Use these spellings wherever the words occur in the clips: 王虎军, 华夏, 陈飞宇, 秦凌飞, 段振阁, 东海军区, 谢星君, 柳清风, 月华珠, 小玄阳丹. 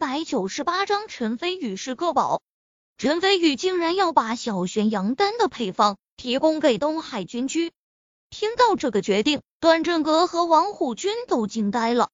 198章陈飞宇是个宝。陈飞宇竟然要把小玄阳丹的配方提供给东海军区。听到这个决定，段振阁和王虎军都惊呆了。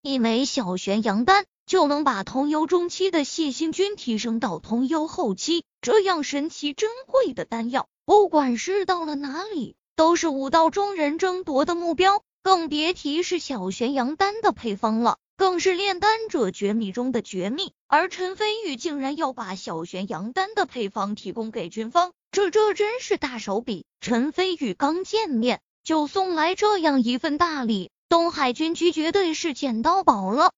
一枚小玄阳丹就能把通幽中期的谢星君提升到通幽后期，这样神奇珍贵的丹药，不管是到了哪里，都是武道中人争夺的目标，更别提是小玄阳丹的配方了。更是炼丹者绝密中的绝密，而陈飞宇竟然要把小玄阳丹的配方提供给军方，这真是大手笔。陈飞宇刚见面就送来这样一份大礼，东海军区绝对是捡到宝了。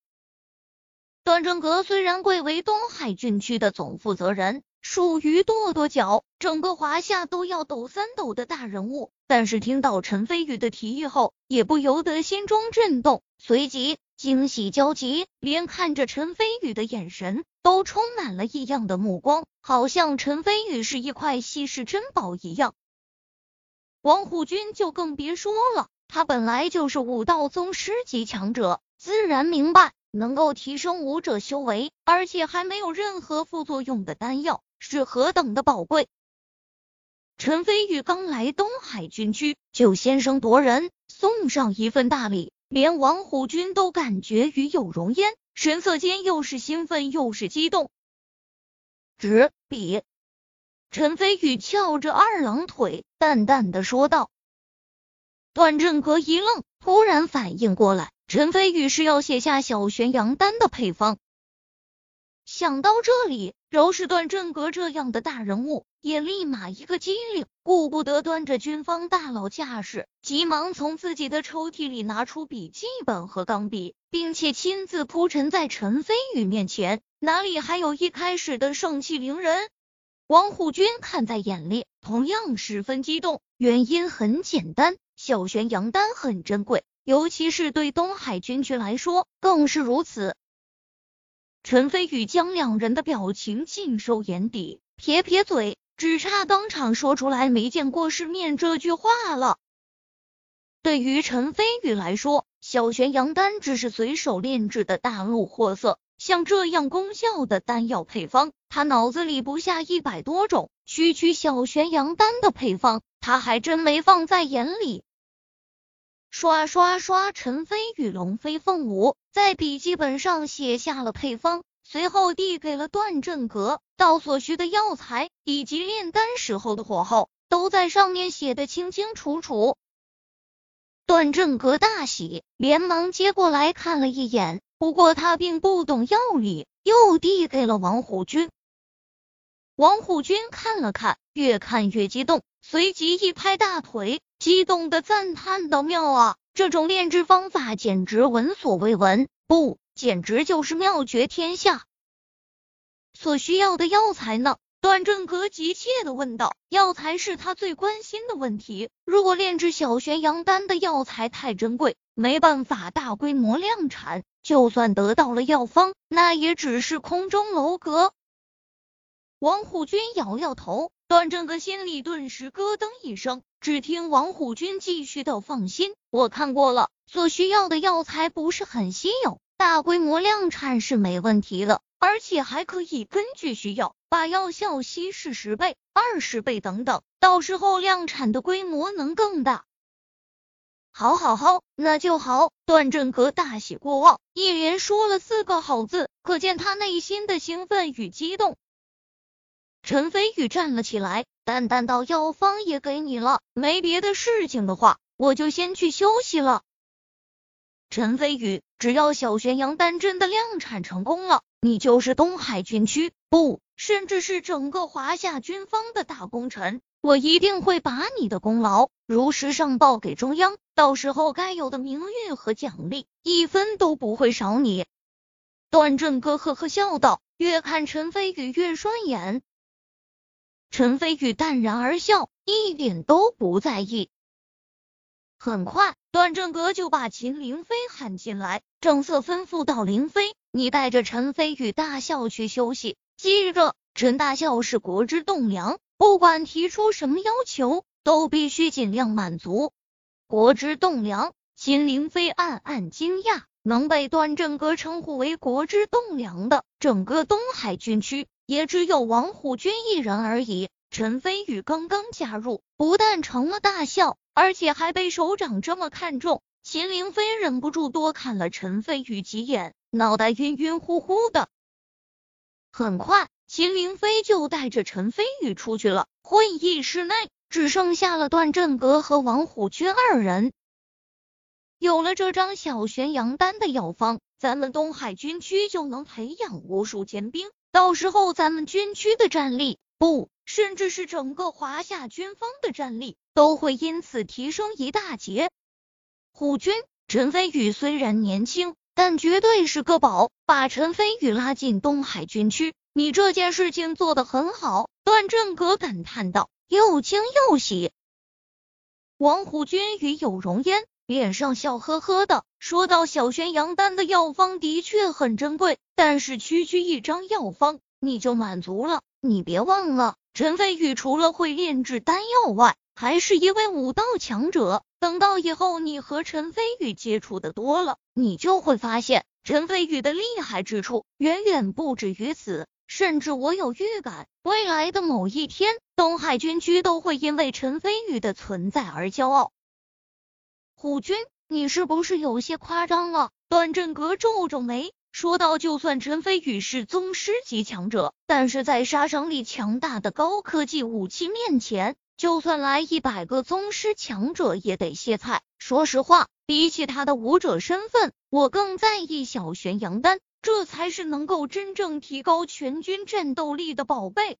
段正阁虽然贵为东海军区的总负责人，属于跺跺脚整个华夏都要抖三抖的大人物，但是听到陈飞宇的提议后，也不由得心中震动，随即惊喜交集，连看着陈飞宇的眼神都充满了异样的目光，好像陈飞宇是一块稀世珍宝一样。王虎军就更别说了，他本来就是武道宗师级强者，自然明白能够提升武者修为，而且还没有任何副作用的丹药是何等的宝贵。陈飞宇刚来东海军区就先声夺人，送上一份大礼，连王虎军都感觉与有容焉，神色间又是兴奋又是激动。纸笔，陈飞宇翘着二郎腿淡淡的说道。段振阁一愣，突然反应过来，陈飞宇是要写下小玄阳丹的配方。想到这里，饶是段振阁这样的大人物也立马一个机灵，顾不得端着军方大佬架势，急忙从自己的抽屉里拿出笔记本和钢笔，并且亲自铺陈在陈飞宇面前，哪里还有一开始的盛气凌人。王虎军看在眼里，同样十分激动，原因很简单，小玄阳丹很珍贵，尤其是对东海军区来说更是如此。陈飞宇将两人的表情尽收眼底，撇撇嘴，只差当场说出来没见过世面这句话了。对于陈飞宇来说，小玄阳丹只是随手炼制的大陆货色，像这样功效的丹药配方，他脑子里不下100多种，区小玄阳丹的配方他还真没放在眼里。刷刷刷，陈飞宇龙飞凤舞，在笔记本上写下了配方，随后递给了段振阁，到所需的药材以及炼丹时候的火候都在上面写得清清楚楚。段振阁大喜，连忙接过来看了一眼，不过他并不懂药理，又递给了王虎军。王虎军看了看，越看越激动，随即一拍大腿，激动的赞叹道：妙啊，这种炼制方法简直闻所未闻，不，简直就是妙绝天下。所需要的药材呢？段振阁急切地问道。药材是他最关心的问题，如果炼制小玄阳丹的药材太珍贵，没办法大规模量产，就算得到了药方，那也只是空中楼阁。王虎军摇摇头，段振阁心里顿时咯噔一声，只听王虎军继续道：放心，我看过了，所需要的药材不是很稀有，大规模量产是没问题的，而且还可以根据需要把药效稀释10倍、20倍等等，到时候量产的规模能更大。好，那就好。段振阁大喜过望，一连说了4个好字，可见他内心的兴奋与激动。陈飞宇站了起来，淡淡道：药方也给你了，没别的事情的话，我就先去休息了。陈飞宇，只要小玄阳丹真的量产成功了，你就是东海军区，不，甚至是整个华夏军方的大功臣，我一定会把你的功劳如实上报给中央，到时候该有的名誉和奖励一分都不会少你。段振阁呵呵笑道，越看陈飞宇越顺眼。陈飞宇淡然而笑，一点都不在意。很快，段振阁就把秦凌飞喊进来，正色吩咐道：凌飞，你带着陈飞宇大校去休息，记着，陈大校是国之栋梁，不管提出什么要求都必须尽量满足。国之栋梁，秦凌飞暗暗惊讶，能被段震哥称呼为国之栋梁的整个东海军区，也只有王虎军一人而已。陈飞宇刚刚加入，不但成了大校，而且还被首长这么看重。秦凌飞忍不住多看了陈飞宇几眼，脑袋晕晕乎乎的。很快，秦凌飞就带着陈飞宇出去了。会议室内只剩下了段震阁和王虎军二人。有了这张小悬阳丹的药方，咱们东海军区就能培养无数尖兵，到时候咱们军区的战力，不，甚至是整个华夏军方的战力，都会因此提升一大截。虎军、陈飞宇虽然年轻，但绝对是个宝，把陈飞宇拉进东海军区，你这件事情做得很好，段震阁感叹道，又惊又喜。王虎军与有容焉，脸上笑呵呵的说到，小悬阳丹的药方的确很珍贵，但是区区一张药方你就满足了，你别忘了，陈飞宇除了会炼制丹药外，还是一位武道强者，等到以后你和陈飞宇接触的多了，你就会发现陈飞宇的厉害之处远远不止于此，甚至我有预感，未来的某一天，东海军区都会因为陈飞宇的存在而骄傲。虎军，你是不是有些夸张了？段震阁皱皱眉说道，就算陈飞宇是宗师级强者，但是在杀伤力强大的高科技武器面前，就算来100个宗师强者也得歇菜。说实话，比起他的武者身份，我更在意小悬阳丹，这才是能够真正提高全军战斗力的宝贝。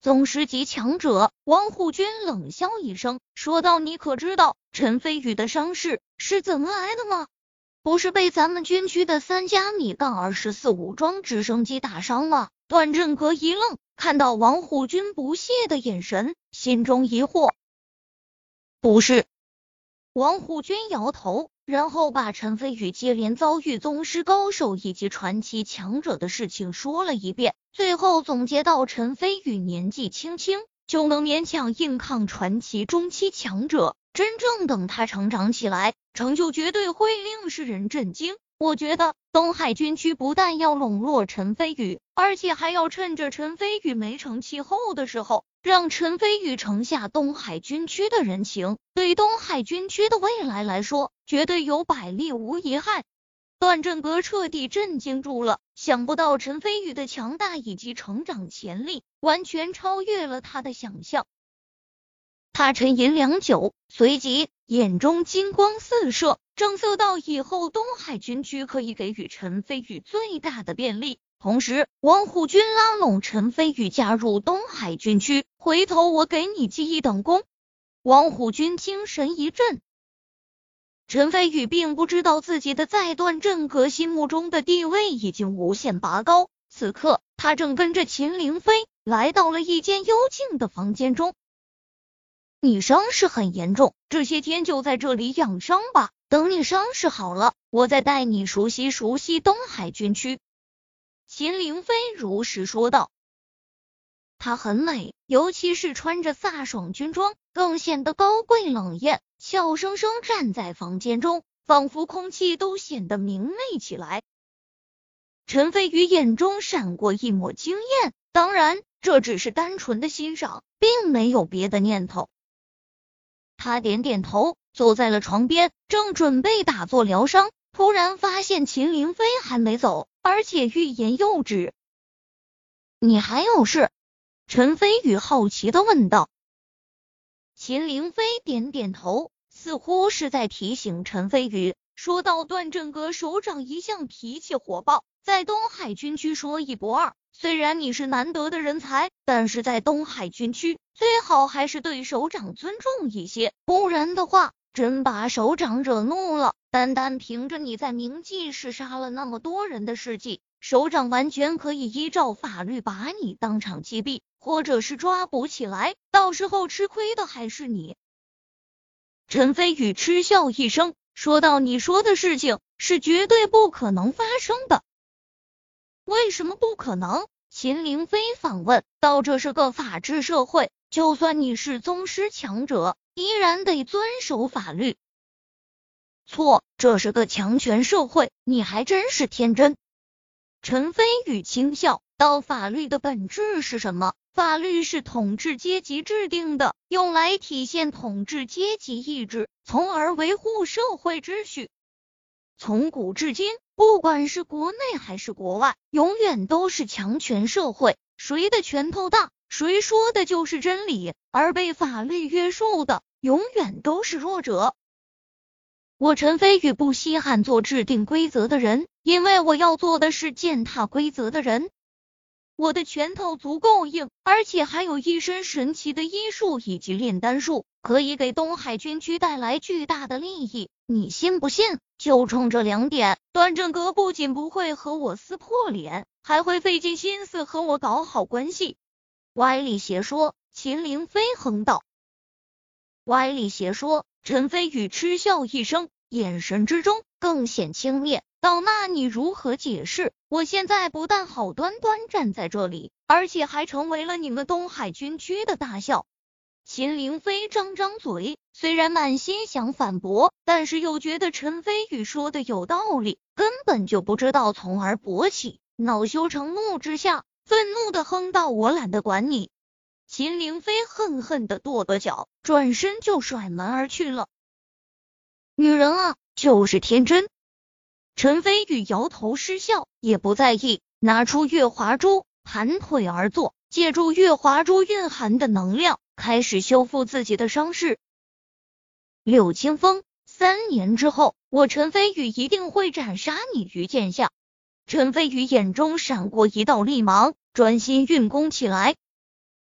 宗师级强者，王虎军冷笑一声说道，你可知道陈飞宇的伤势是怎么来的吗？不是被咱们军区的3加米-24武装直升机打伤了。段震阁一愣，看到王虎军不屑的眼神，心中疑惑。不是。王虎军摇头，然后把陈飞宇接连遭遇宗师高手以及传奇强者的事情说了一遍，最后总结到，陈飞宇年纪轻轻就能勉强硬抗传奇中期强者，真正等他成长起来，成就绝对会令世人震惊。我觉得东海军区不但要笼络陈飞宇，而且还要趁着陈飞宇没成气候的时候，让陈飞宇承下东海军区的人情，对东海军区的未来来说，绝对有百利无一害。段震阁彻底震惊住了，想不到陈飞宇的强大以及成长潜力，完全超越了他的想象。他沉吟良久，随即眼中金光四射，正色到以后东海军区可以给予陈飞宇最大的便利。同时，王虎军拉拢陈飞宇加入东海军区，回头我给你记一等功。王虎军精神一振。陈飞宇并不知道自己的在段震阁心目中的地位已经无限拔高，此刻他正跟着秦凌飞来到了一间幽静的房间中。你伤势很严重，这些天就在这里养伤吧，等你伤势好了，我再带你熟悉熟悉东海军区。秦凌飞如实说道。她很美，尤其是穿着飒爽军装，更显得高贵冷艳，笑生生站在房间中，仿佛空气都显得明媚起来。陈飞宇眼中闪过一抹惊艳，当然这只是单纯的欣赏，并没有别的念头。他点点头，走在了床边，正准备打坐疗伤，突然发现秦凌飞还没走，而且欲言又止。你还有事？陈飞宇好奇地问道。秦凌飞点点头，似乎是在提醒陈飞宇，说到段震阁首长一向脾气火爆，在东海军区说一不二，虽然你是难得的人才，但是在东海军区最好还是对首长尊重一些，不然的话真把首长惹怒了。单单凭着你在明记市杀了那么多人的事迹，首长完全可以依照法律把你当场击毙，或者是抓捕起来，到时候吃亏的还是你。陈飞宇嗤笑一声说道，你说的事情是绝对不可能发生的。为什么不可能？秦凌飞反问道，这是个法治社会，就算你是宗师强者，依然得遵守法律。错，这是个强权社会，你还真是天真。陈飞宇轻笑道：法律的本质是什么？法律是统治阶级制定的，用来体现统治阶级意志，从而维护社会秩序。从古至今，不管是国内还是国外，永远都是强权社会，谁的拳头大，谁说的就是真理，而被法律约束的永远都是弱者。我陈飞宇不稀罕做制定规则的人，因为我要做的是践踏规则的人。我的拳头足够硬，而且还有一身神奇的医术以及炼丹术，可以给东海军区带来巨大的利益，你信不信？就冲这2点，段正格不仅不会和我撕破脸，还会费尽心思和我搞好关系。歪理邪说，秦凌飞横道。歪理邪说，陈飞宇嗤笑一声，眼神之中更显轻蔑。到那你如何解释？我现在不但好端端站在这里，而且还成为了你们东海军区的大校。秦凌飞张嘴，虽然满心想反驳，但是又觉得陈飞宇说的有道理，根本就不知道从而勃起，恼羞成怒之下，愤怒的哼道：我懒得管你。秦凌飞恨恨的跺跺脚，转身就甩门而去了。女人啊，就是天真。陈飞宇摇头失笑，也不在意，拿出月华珠，盘腿而坐，借助月华珠蕴含的能量，开始修复自己的伤势。柳清风，3年之后，我陈飞宇一定会斩杀你于剑下。陈飞宇眼中闪过一道厉芒，专心运功起来，